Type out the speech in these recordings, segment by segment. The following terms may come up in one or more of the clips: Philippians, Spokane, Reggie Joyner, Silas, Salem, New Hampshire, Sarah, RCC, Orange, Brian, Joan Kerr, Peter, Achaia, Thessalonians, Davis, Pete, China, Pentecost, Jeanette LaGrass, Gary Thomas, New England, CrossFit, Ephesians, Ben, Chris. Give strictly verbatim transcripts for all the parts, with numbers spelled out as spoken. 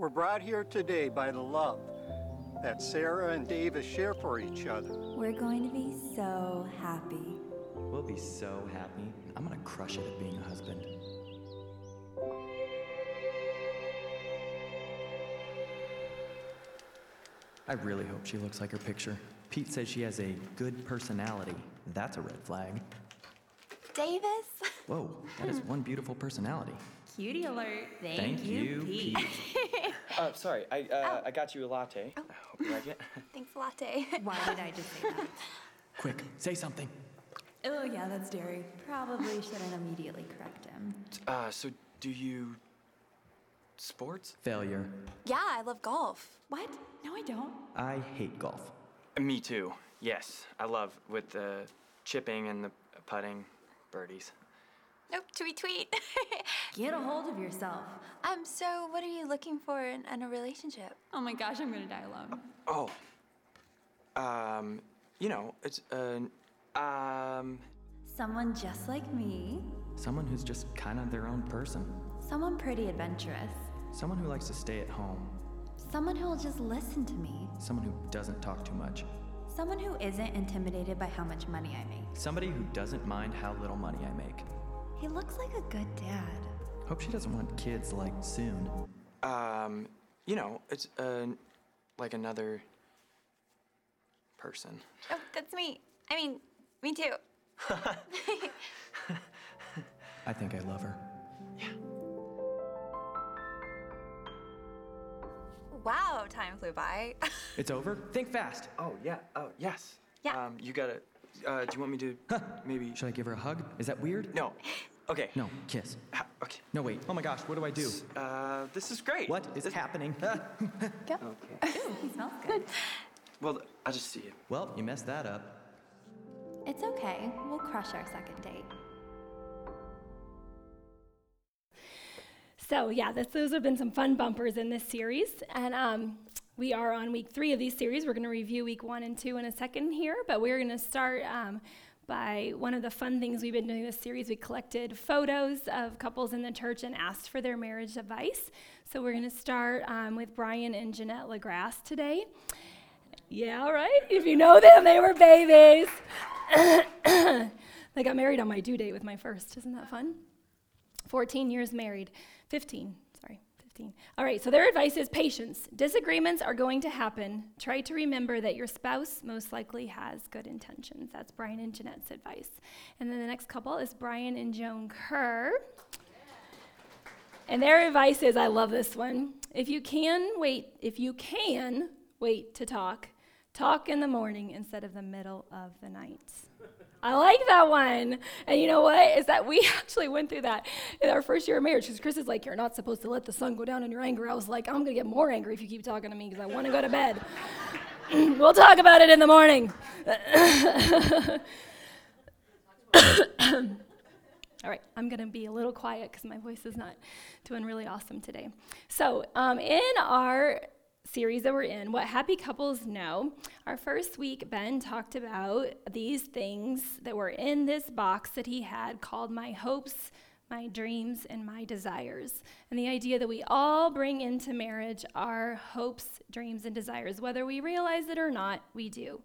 We're brought here today by the love that Sarah and Davis share for each other. We're going to be so happy. We'll be so happy. I'm gonna crush it at being a husband. I really hope she looks like her picture. Pete says she has a good personality. That's a red flag. Davis? Whoa, that is one beautiful personality. Cutie alert. Thank, Thank you, Pete. Pete. uh, sorry, I uh, oh. I got you a latte. Oh. I hope you like it. Thanks, latte. Why did I just say that? Quick, say something. Oh, yeah, that's dairy. Probably shouldn't immediately correct him. Uh, so do you... sports? Failure. Yeah, I love golf. What? No, I don't. I hate golf. Me too. Yes, I love with the chipping and the putting birdies. Nope, tweet, tweet. Get a hold of yourself. Um, so what are you looking for in, in a relationship? Oh my gosh, I'm gonna die alone. Oh. Um, you know, it's, uh, um... Someone just like me. Someone who's just kind of their own person. Someone pretty adventurous. Someone who likes to stay at home. Someone who'll just listen to me. Someone who doesn't talk too much. Someone who isn't intimidated by how much money I make. Somebody who doesn't mind how little money I make. He looks like a good dad. Hope she doesn't want kids, like, soon. Um, you know, it's, uh, like another person. Oh, that's me. I mean, me too. I think I love her. Yeah. Wow, time flew by. It's over? Think fast. Oh, yeah. Oh, yes. Yeah. Um, you gotta... Uh, do you want me to... Huh. Maybe... Should I give her a hug? Is that weird? No. Okay. No, kiss. Ha, okay. No, wait. Oh, my gosh. What do I do? S uh, this is great. What is this happening? Yep. Okay. Ooh, it smells good. Well, I just see it. Well, you messed that up. It's okay. We'll crush our second date. So, yeah, this, those have been some fun bumpers in this series. And um, we are on week three of these series. We're going to review week one and two in a second here. But we're going to start um, by one of the fun things we've been doing this series. We collected photos of couples in the church and asked for their marriage advice. So we're going to start um, with Brian and Jeanette LaGrass today. Yeah, all right. If you know them, they were babies. They got married on my due date with my first. Isn't that fun? fourteen years married. fifteen, sorry, fifteen. All right, so their advice is patience. Disagreements are going to happen. Try to remember that your spouse most likely has good intentions. That's Brian and Jeanette's advice. And then the next couple is Brian and Joan Kerr. And their advice is, I love this one. If you can wait, if you can wait to talk, talk in the morning instead of the middle of the night. I like that one. And you know what? Is that we actually went through that in our first year of marriage, because Chris is like, you're not supposed to let the sun go down in your anger. I was like, I'm going to get more angry if you keep talking to me because I want to go to bed. We'll talk about it in the morning. All right, I'm going to be a little quiet because my voice is not doing really awesome today. So um, in our series that we're in, What Happy Couples Know. Our first week, Ben talked about these things that were in this box that he had called my hopes, my dreams, and my desires. And the idea that we all bring into marriage our hopes, dreams, and desires. Whether we realize it or not, we do.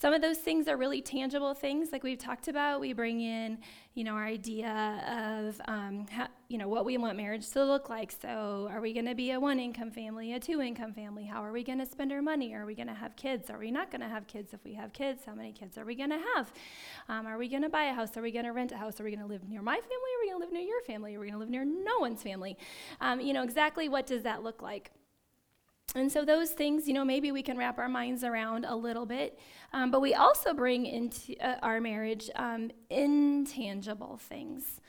Some of those things are really tangible things, like we've talked about. We bring in, you know, our idea of, um, how, you know, what we want marriage to look like. So are we going to be a one-income family, a two-income family? How are we going to spend our money? Are we going to have kids? Are we not going to have kids? If we have kids, how many kids are we going to have? Um, are we going to buy a house? Are we going to rent a house? Are we going to live near my family? Are we going to live near your family? Are we going to live near no one's family? Um, you know, exactly what does that look like? And so those things, you know, maybe we can wrap our minds around a little bit. Um, but we also bring into uh, our marriage um, intangible things.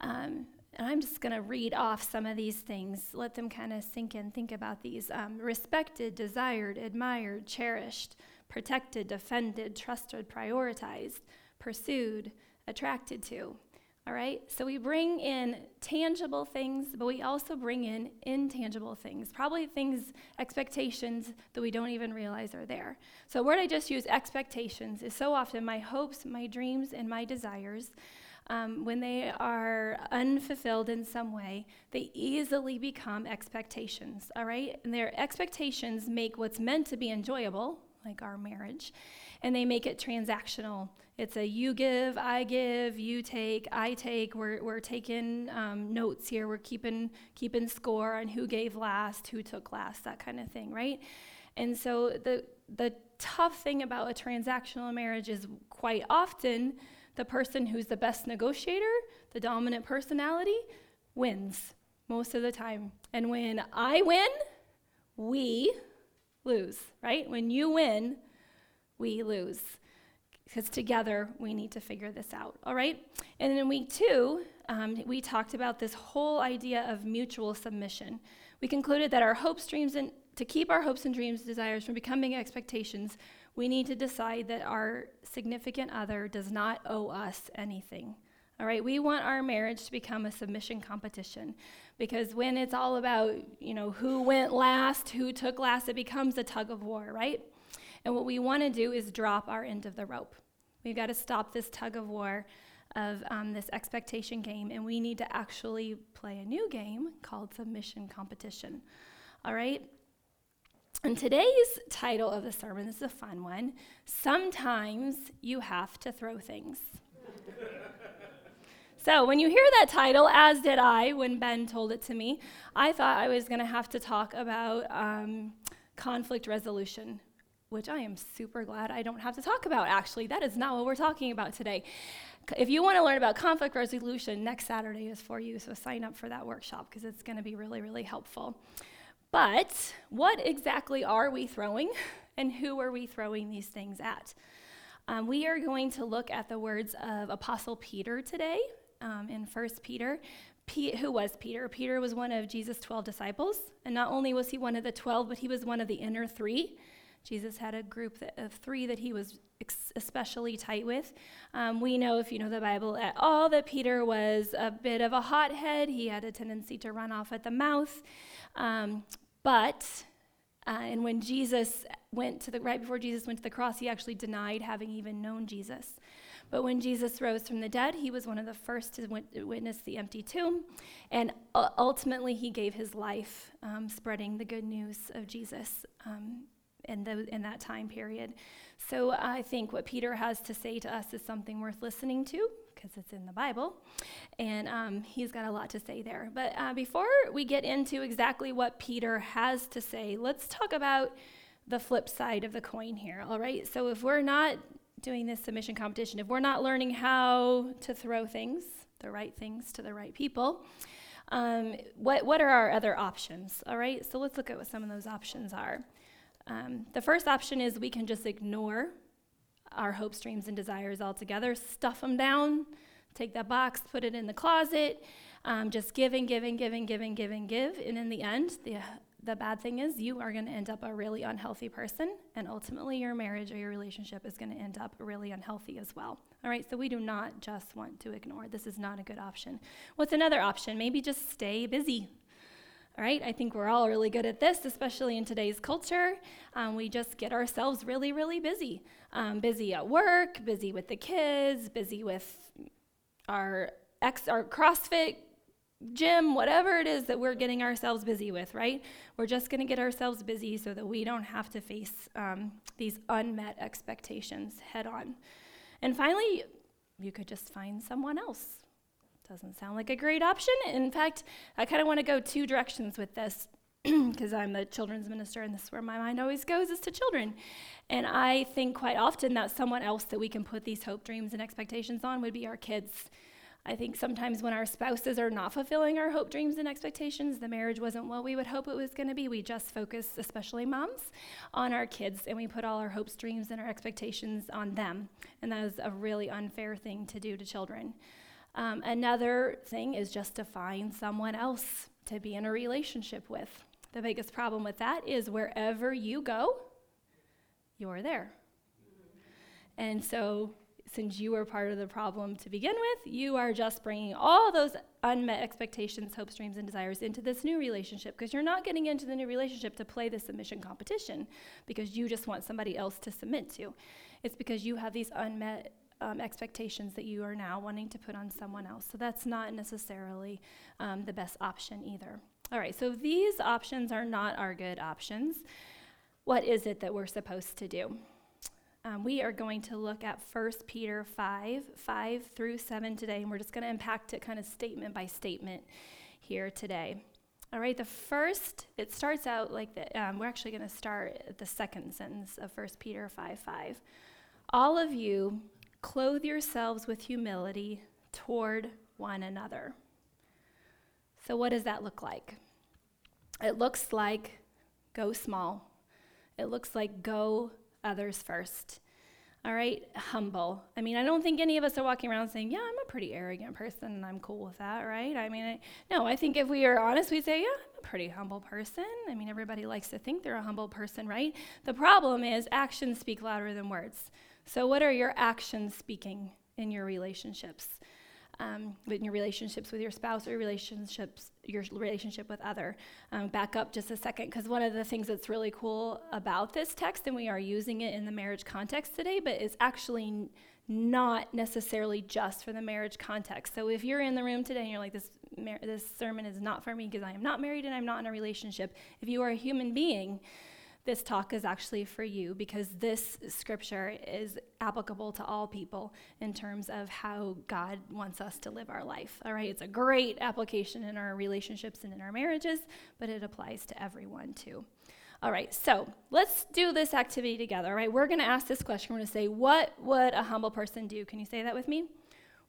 Um, and I'm just going to read off some of these things. Let them kind of sink in, think about these. Um, respected, desired, admired, cherished, protected, defended, trusted, prioritized, pursued, attracted to. All right, so we bring in tangible things, but we also bring in intangible things, probably things, expectations that we don't even realize are there. So the word I just used, expectations, is so often my hopes, my dreams, and my desires. um, when they are unfulfilled in some way, they easily become expectations, all right? And their expectations make what's meant to be enjoyable, like our marriage, and they make it transactional. It's a you give, I give, you take, I take. We're we're taking um, notes here. We're keeping keeping score on who gave last, who took last, that kind of thing, right? And so the the tough thing about a transactional marriage is quite often the person who's the best negotiator, the dominant personality, wins most of the time. And when I win, we lose, right? When you win, we lose. Because together, we need to figure this out, all right? And in week two, um, we talked about this whole idea of mutual submission. We concluded that our hopes, dreams, and to keep our hopes and dreams, desires from becoming expectations, we need to decide that our significant other does not owe us anything, all right? We want our marriage to become a submission competition, because when it's all about, you know, who went last, who took last, it becomes a tug of war, right? And what we want to do is drop our end of the rope. We've got to stop this tug of war of um, this expectation game, and we need to actually play a new game called submission competition, all right? And today's title of the sermon, this is a fun one, Sometimes You Have to Throw Things. So when you hear that title, as did I when Ben told it to me, I thought I was going to have to talk about um, conflict resolution, which I am super glad I don't have to talk about, actually. That is not what we're talking about today. If you want to learn about conflict resolution, next Saturday is for you, so sign up for that workshop because it's going to be really, really helpful. But what exactly are we throwing, and who are we throwing these things at? Um, we are going to look at the words of Apostle Peter today um, in First Peter. Pete, who was Peter? Peter was one of Jesus' twelve disciples, and not only was he one of the twelve, but he was one of the inner three. Jesus had a group that, of three that he was ex- especially tight with. Um, we know, if you know the Bible at all, that Peter was a bit of a hothead. He had a tendency to run off at the mouth. Um, but, uh, and when Jesus went to the, right before Jesus went to the cross, he actually denied having even known Jesus. But when Jesus rose from the dead, he was one of the first to wit- witness the empty tomb. And uh, ultimately, he gave his life um, spreading the good news of Jesus um In, the, in that time period. So I think what Peter has to say to us is something worth listening to, because it's in the Bible, and um, he's got a lot to say there. But uh, before we get into exactly what Peter has to say, let's talk about the flip side of the coin here, all right? So if we're not doing this submission competition, if we're not learning how to throw things, the right things to the right people, um, what, what are our other options, all right? So let's look at what some of those options are. Um, the first option is we can just ignore our hopes, dreams, and desires altogether, stuff them down, take that box, put it in the closet, um, just give and give and give and give and give and give. And in the end, the, the bad thing is you are going to end up a really unhealthy person, and ultimately your marriage or your relationship is going to end up really unhealthy as well. All right, so we do not just want to ignore. This is not a good option. What's another option? Maybe just stay busy. All right, I think we're all really good at this, especially in today's culture. Um, we just get ourselves really, really busy. Um, busy at work, busy with the kids, busy with our ex, our CrossFit gym, whatever it is that we're getting ourselves busy with, right? We're just going to get ourselves busy so that we don't have to face um, these unmet expectations head on. And finally, you could just find someone else. Doesn't sound like a great option. In fact, I kind of want to go two directions with this because I'm the children's minister, and this is where my mind always goes, is to children. And I think quite often that someone else that we can put these hope, dreams, and expectations on would be our kids. I think sometimes when our spouses are not fulfilling our hope, dreams, and expectations, the marriage wasn't what we would hope it was going to be. We just focus, especially moms, on our kids, and we put all our hopes, dreams, and our expectations on them. And that is a really unfair thing to do to children. Um, another thing is just to find someone else to be in a relationship with. The biggest problem with that is wherever you go, you're there. And so since you were part of the problem to begin with, you are just bringing all those unmet expectations, hopes, dreams, and desires into this new relationship, because you're not getting into the new relationship to play the submission competition because you just want somebody else to submit to. It's because you have these unmet um, expectations that you are now wanting to put on someone else. So that's not necessarily um, the best option either. All right, so these options are not our good options. What is it that we're supposed to do? Um, we are going to look at First Peter five, five through seven today, and we're just going to impact it kind of statement by statement here today. All right, the first, it starts out like that. Um, we're actually going to start at the second sentence of First Peter five, five. All of you, clothe yourselves with humility toward one another. So what does that look like? It looks like go small. It looks like go others first. All right, humble. I mean, I don't think any of us are walking around saying, yeah, I'm a pretty arrogant person and I'm cool with that, right? I mean, I, no, I think if we are honest, we say, yeah, I'm a pretty humble person. I mean, everybody likes to think they're a humble person, right? The problem is actions speak louder than words. So what are your actions speaking in your relationships? Um, in your relationships with your spouse or relationships, your relationship with other. Um, back up just a second, because one of the things that's really cool about this text, and we are using it in the marriage context today, but it's actually n- not necessarily just for the marriage context. So if you're in the room today and you're like, this, mar- this sermon is not for me because I am not married and I'm not in a relationship, if you are a human being, this talk is actually for you, because this scripture is applicable to all people in terms of how God wants us to live our life. All right, it's a great application in our relationships and in our marriages, but it applies to everyone too. All right, so let's do this activity together. All right, we're going to ask this question. We're going to say, what would a humble person do? Can you say that with me?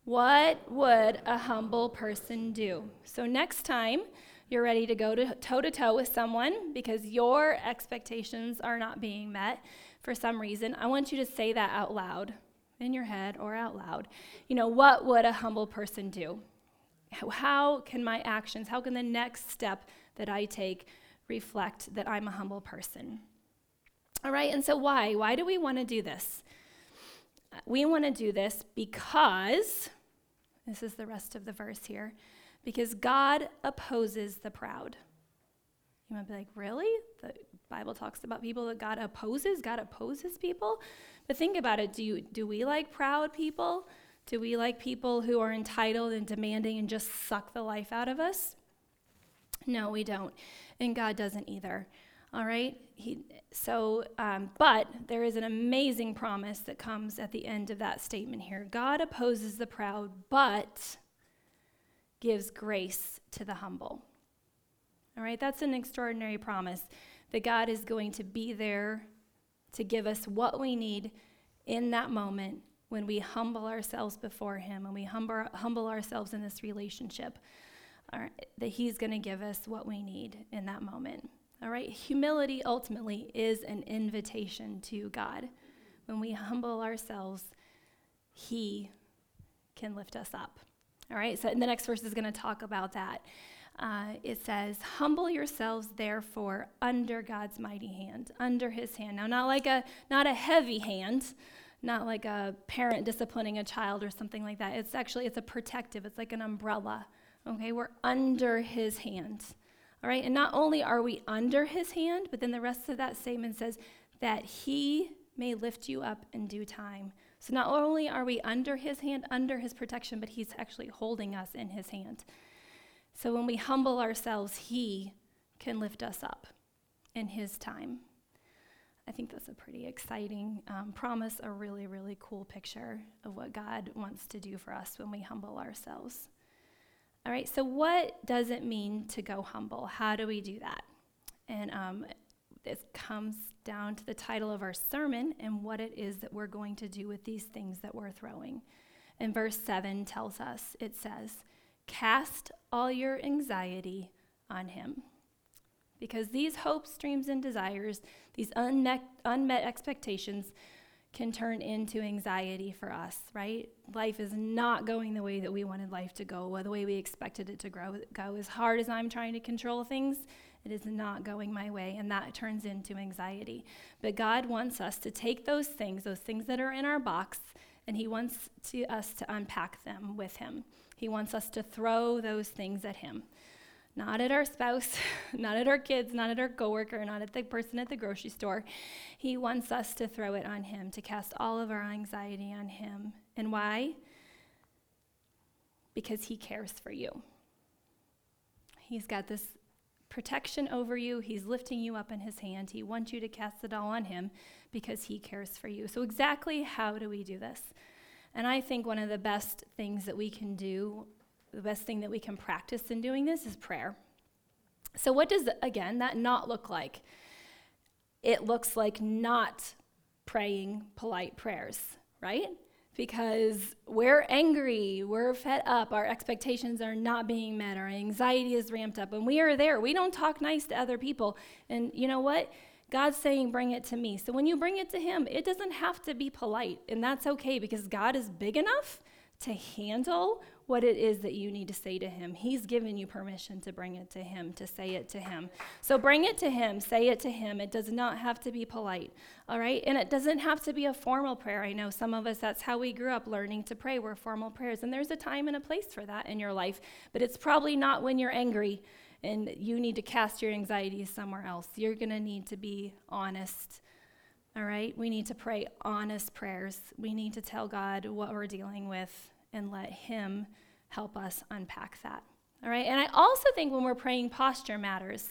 What would a humble person do? So next time you're ready to go to toe-to-toe with someone because your expectations are not being met for some reason, I want you to say that out loud, in your head or out loud. You know, what would a humble person do? How can my actions, how can the next step that I take reflect that I'm a humble person? All right, and so why? Why do we want to do this? We want to do this because, this is the rest of the verse here, because God opposes the proud. You might be like, really? The Bible talks about people that God opposes? God opposes people? But think about it. Do you, do we like proud people? Do we like people who are entitled and demanding and just suck the life out of us? No, we don't. And God doesn't either. All right? He, so, um, but there is an amazing promise that comes at the end of that statement here. God opposes the proud, but gives grace to the humble. All right, that's an extraordinary promise that God is going to be there to give us what we need in that moment when we humble ourselves before him and we humble, humble ourselves in this relationship, all right, that he's going to give us what we need in that moment. All right, humility ultimately is an invitation to God. When we humble ourselves, he can lift us up. All right, so the next verse is going to talk about that. Uh, it says, humble yourselves, therefore, under God's mighty hand, under his hand. Now, not like a not a heavy hand, not like a parent disciplining a child or something like that. It's actually, it's a protective. It's like an umbrella, okay? We're under his hand, all right? And not only are we under his hand, but then the rest of that statement says that he may lift you up in due time. So not only are we under his hand, under his protection, but he's actually holding us in his hand. So when we humble ourselves, he can lift us up in his time. I think that's a pretty exciting um, promise, a really, really cool picture of what God wants to do for us when we humble ourselves. All right, so what does it mean to go humble? How do we do that? And um, this comes down to the title of our sermon and what it is that we're going to do with these things that we're throwing. And verse seven tells us, it says, cast all your anxiety on him. Because these hopes, dreams, and desires, these unmet, unmet expectations can turn into anxiety for us, right? Life is not going the way that we wanted life to go, or the way we expected it to grow, go. As hard as I'm trying to control things, it is not going my way, and that turns into anxiety. But God wants us to take those things, those things that are in our box, and he wants to, us to unpack them with him. He wants us to throw those things at him. Not at our spouse, not at our kids, not at our coworker, not at the person at the grocery store. He wants us to throw it on him, to cast all of our anxiety on him And why? Because he cares for you. He's got this protection over you. He's lifting you up in his hand. He wants you to cast it all on him because he cares for you. So exactly how do we do this? And I think one of the best things that we can do, the best thing that we can practice in doing this is prayer. So what does, again, that not look like? It looks like not praying polite prayers, right? Because we're angry, we're fed up, our expectations are not being met, our anxiety is ramped up, and we are there. We don't talk nice to other people. And you know what? God's saying, bring it to me. So when you bring it to him, it doesn't have to be polite, and that's okay because God is big enough to handle what it is that you need to say to him. He's given you permission to bring it to him, to say it to him. So bring it to him, say it to him. It does not have to be polite, all right? And it doesn't have to be a formal prayer. I know some of us, that's how we grew up learning to pray, were formal prayers. And there's a time and a place for that in your life, but it's probably not when you're angry and you need to cast your anxieties somewhere else. You're gonna need to be honest. All right, we need to pray honest prayers. We need to tell God what we're dealing with and let him help us unpack that. All right, and I also think when we're praying, posture matters.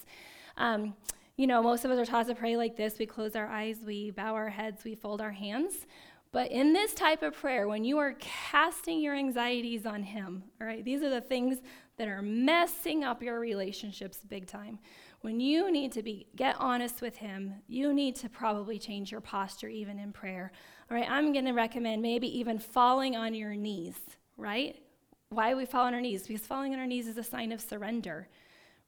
Um, you know, most of us are taught to pray like this. We close our eyes, we bow our heads, we fold our hands. But in this type of prayer, when you are casting your anxieties on him, all right, these are the things that are messing up your relationships big time. When you need to be get honest with him, you need to probably change your posture even in prayer. All right, I'm gonna recommend maybe even falling on your knees, right? Why we fall on our knees? Because falling on our knees is a sign of surrender,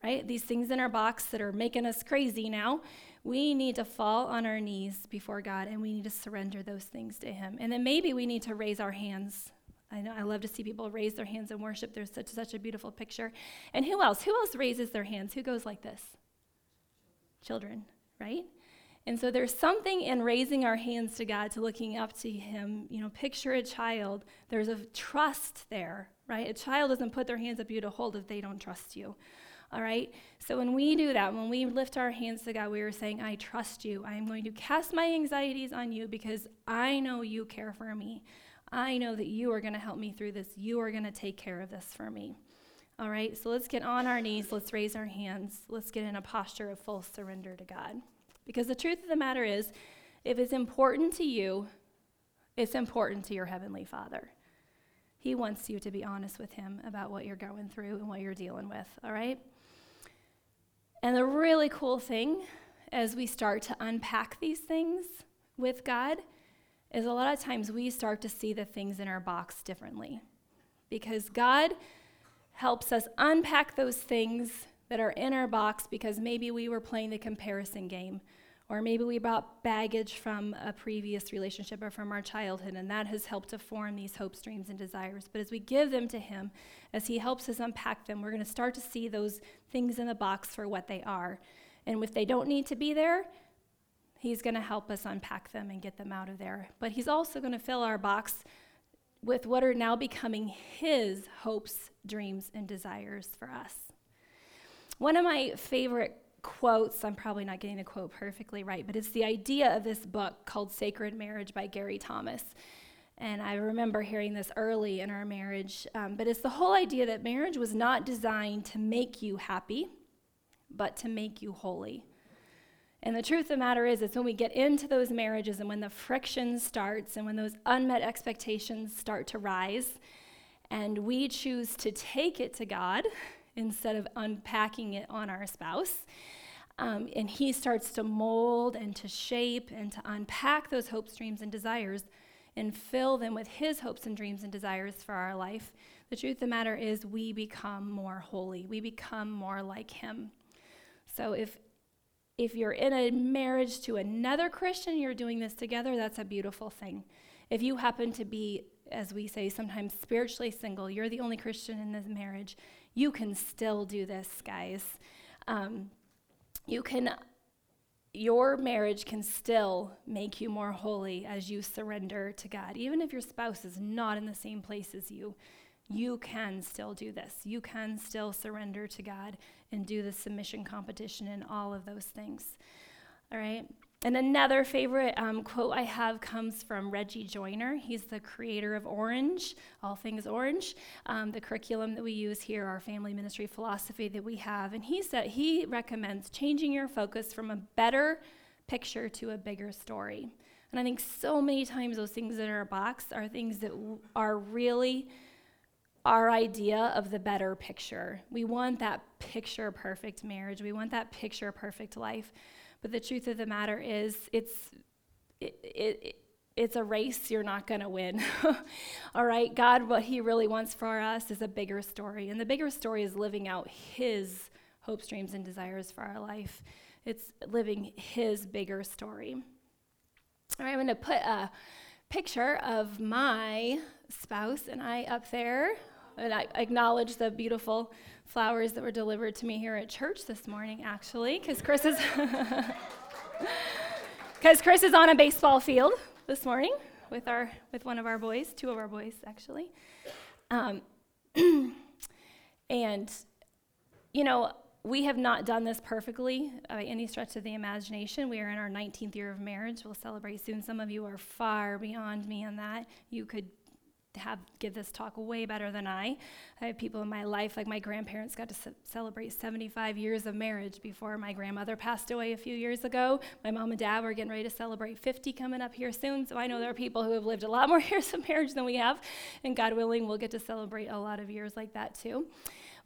right? These things in our box that are making us crazy now, we need to fall on our knees before God and we need to surrender those things to him. And then maybe we need to raise our hands. I know I love to see people raise their hands in worship. There's such such a beautiful picture. And who else? Who else raises their hands? Who goes like this? Children, right? And so there's something in raising our hands to God, to looking up to him. You know, picture a child. There's a trust there, right? A child doesn't put their hands up you to hold if they don't trust you, all right? So when we do that, when we lift our hands to God, we are saying, I trust you. I am going to cast my anxieties on you because I know you care for me. I know that you are going to help me through this. You are going to take care of this for me. All right, so let's get on our knees, let's raise our hands, let's get in a posture of full surrender to God. Because the truth of the matter is, if it's important to you, it's important to your Heavenly Father. He wants you to be honest with him about what you're going through and what you're dealing with, all right? And the really cool thing, as we start to unpack these things with God, is a lot of times we start to see the things in our box differently. Because God helps us unpack those things that are in our box because maybe we were playing the comparison game, or maybe we brought baggage from a previous relationship or from our childhood, and that has helped to form these hopes, dreams, and desires. But as we give them to him, as he helps us unpack them, we're going to start to see those things in the box for what they are. And if they don't need to be there, he's going to help us unpack them and get them out of there. But he's also going to fill our box with what are now becoming his hopes, dreams, and desires for us. One of my favorite quotes, I'm probably not getting the quote perfectly right, but it's the idea of this book called Sacred Marriage by Gary Thomas. And I remember hearing this early in our marriage, um, but it's the whole idea that marriage was not designed to make you happy, but to make you holy. And the truth of the matter is, it's when we get into those marriages and when the friction starts and when those unmet expectations start to rise and we choose to take it to God instead of unpacking it on our spouse, um, and he starts to mold and to shape and to unpack those hopes, dreams, and desires and fill them with his hopes and dreams and desires for our life, the truth of the matter is we become more holy. We become more like him. So if If you're in a marriage to another Christian, you're doing this together, that's a beautiful thing. If you happen to be, as we say, sometimes spiritually single, you're the only Christian in this marriage, you can still do this, guys. Um, you can, your marriage can still make you more holy as you surrender to God. Even if your spouse is not in the same place as you, you can still do this. You can still surrender to God and do the submission competition and all of those things, all right? And another favorite um, quote I have comes from Reggie Joyner. He's the creator of Orange, all things Orange, um, the curriculum that we use here, our family ministry philosophy that we have. And he said he recommends changing your focus from a better picture to a bigger story. And I think so many times those things in our box are things that w- are really our idea of the better picture. We want that picture perfect marriage. We want that picture perfect life. But the truth of the matter is, it's it, it it's a race you're not going to win. All right? God, what he really wants for us is a bigger story. And the bigger story is living out his hopes, dreams, and desires for our life. It's living his bigger story. All right, I'm going to put a picture of my spouse and I up there. And I acknowledge the beautiful flowers that were delivered to me here at church this morning, actually, because Chris is because Chris is on a baseball field this morning with our with one of our boys, two of our boys, actually. Um, and you know, we have not done this perfectly by any stretch of the imagination. We are in our nineteenth year of marriage. We'll celebrate soon. Some of you are far beyond me on that. You could have give this talk way better than I. I have people in my life, like my grandparents got to c- celebrate seventy-five years of marriage before my grandmother passed away a few years ago. My mom and dad were getting ready to celebrate fifty coming up here soon, so I know there are people who have lived a lot more years of marriage than we have, and God willing, we'll get to celebrate a lot of years like that too.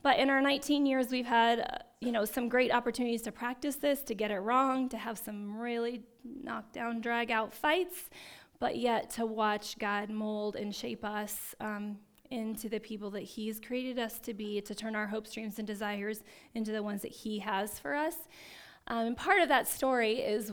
But in our nineteen years, we've had uh, you know, some great opportunities to practice this, to get it wrong, to have some really knockdown, drag-out fights, but yet to watch God mold and shape us um, into the people that he's created us to be, to turn our hopes, dreams, and desires into the ones that he has for us. Um, and part of that story is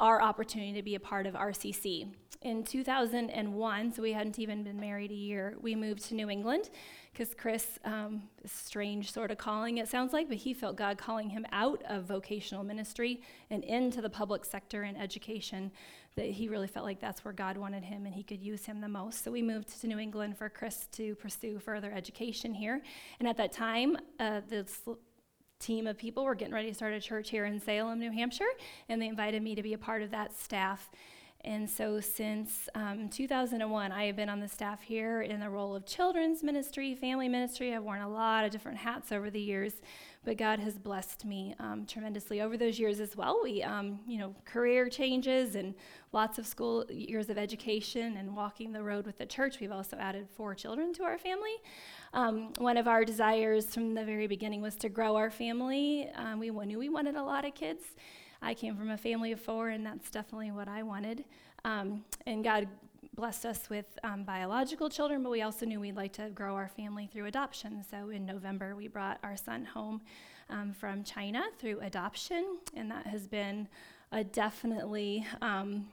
our opportunity to be a part of R C C. In two thousand one, so we hadn't even been married a year, we moved to New England because Chris, um, strange sort of calling it sounds like, but he felt God calling him out of vocational ministry and into the public sector and education, that he really felt like that's where God wanted him and he could use him the most. So we moved to New England for Chris to pursue further education here. And at that time, uh, the sl- team of people were getting ready to start a church here in Salem, New Hampshire, and they invited me to be a part of that staff. And so since um, two thousand one, I have been on the staff here in the role of children's ministry, family ministry. I've worn a lot of different hats over the years, but God has blessed me um, tremendously over those years as well. We, um, you know, career changes and lots of school years of education and walking the road with the church. We've also added four children to our family. Um, one of our desires from the very beginning was to grow our family. Um, we knew we wanted a lot of kids. I came from a family of four, and that's definitely what I wanted. Um, and God blessed us with um, biological children, but we also knew we'd like to grow our family through adoption. So in November, we brought our son home um, from China through adoption, and that has been a definitely um,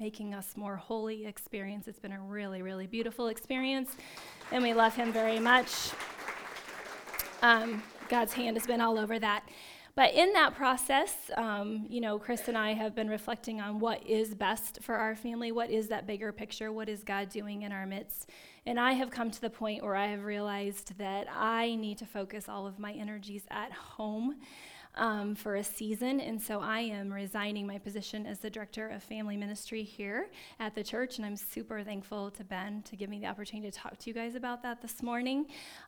making us more holy experience. It's been a really, really beautiful experience, and we love him very much. Um, God's hand has been all over that. But in that process, um, you know, Chris and I have been reflecting on what is best for our family, what is that bigger picture, what is God doing in our midst. And I have come to the point where I have realized that I need to focus all of my energies at home um, for a season. And so I am resigning my position as the director of family ministry here at the church. And I'm super thankful to Ben to give me the opportunity to talk to you guys about that this morning.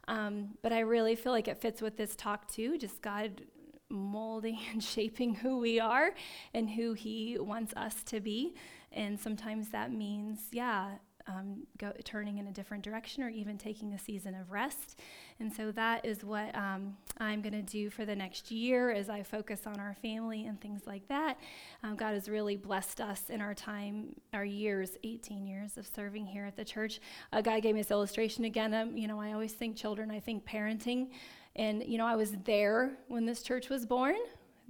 Um, but I really feel like it fits with this talk too, just God molding and shaping who we are and who he wants us to be. And sometimes that means, yeah, um, go, turning in a different direction or even taking a season of rest. And so that is what um, I'm going to do for the next year as I focus on our family and things like that. Um, God has really blessed us in our time, our years, eighteen years of serving here at the church. Uh, God gave me this illustration again. Um, you know, I always think children, I think parenting. And, you know, I was there when this church was born.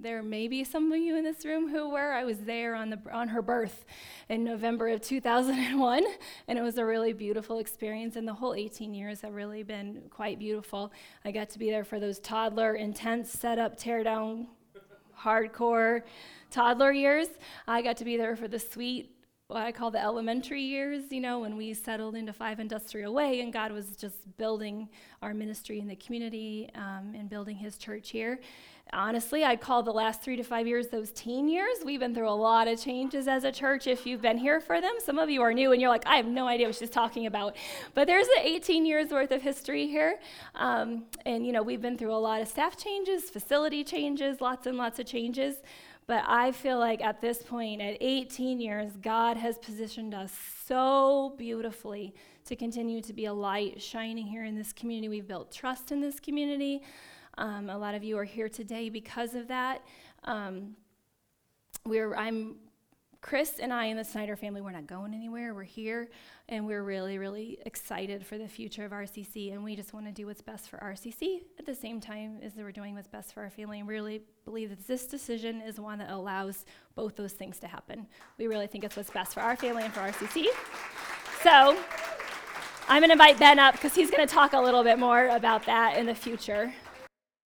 There may be some of you in this room who were. I was there on the on her birth in November of two thousand one, and it was a really beautiful experience. And the whole eighteen years have really been quite beautiful. I got to be there for those toddler, intense, set-up, tear-down, hardcore toddler years. I got to be there for the sweet, what I call the elementary years, you know, when we settled into Five Industrial Way, and God was just building our ministry in the community um, and building his church here. Honestly, I call the last three to five years those teen years. We've been through a lot of changes as a church if you've been here for them. Some of you are new and you're like, I have no idea what she's talking about. But there's eighteen years worth of history here. Um, and, you know, we've been through a lot of staff changes, facility changes, lots and lots of changes. But I feel like at this point, at eighteen years, God has positioned us so beautifully to continue to be a light shining here in this community. We've built trust in this community. Um, a lot of you are here today because of that. Um, we're, I'm, Chris and I and the Snyder family, we're not going anywhere. We're here, and we're really, really excited for the future of R C C, and we just want to do what's best for R C C at the same time as we're doing what's best for our family, and really believe that this decision is one that allows both those things to happen. We really think it's what's best for our family and for R C C. So I'm going to invite Ben up because he's going to talk a little bit more about that in the future.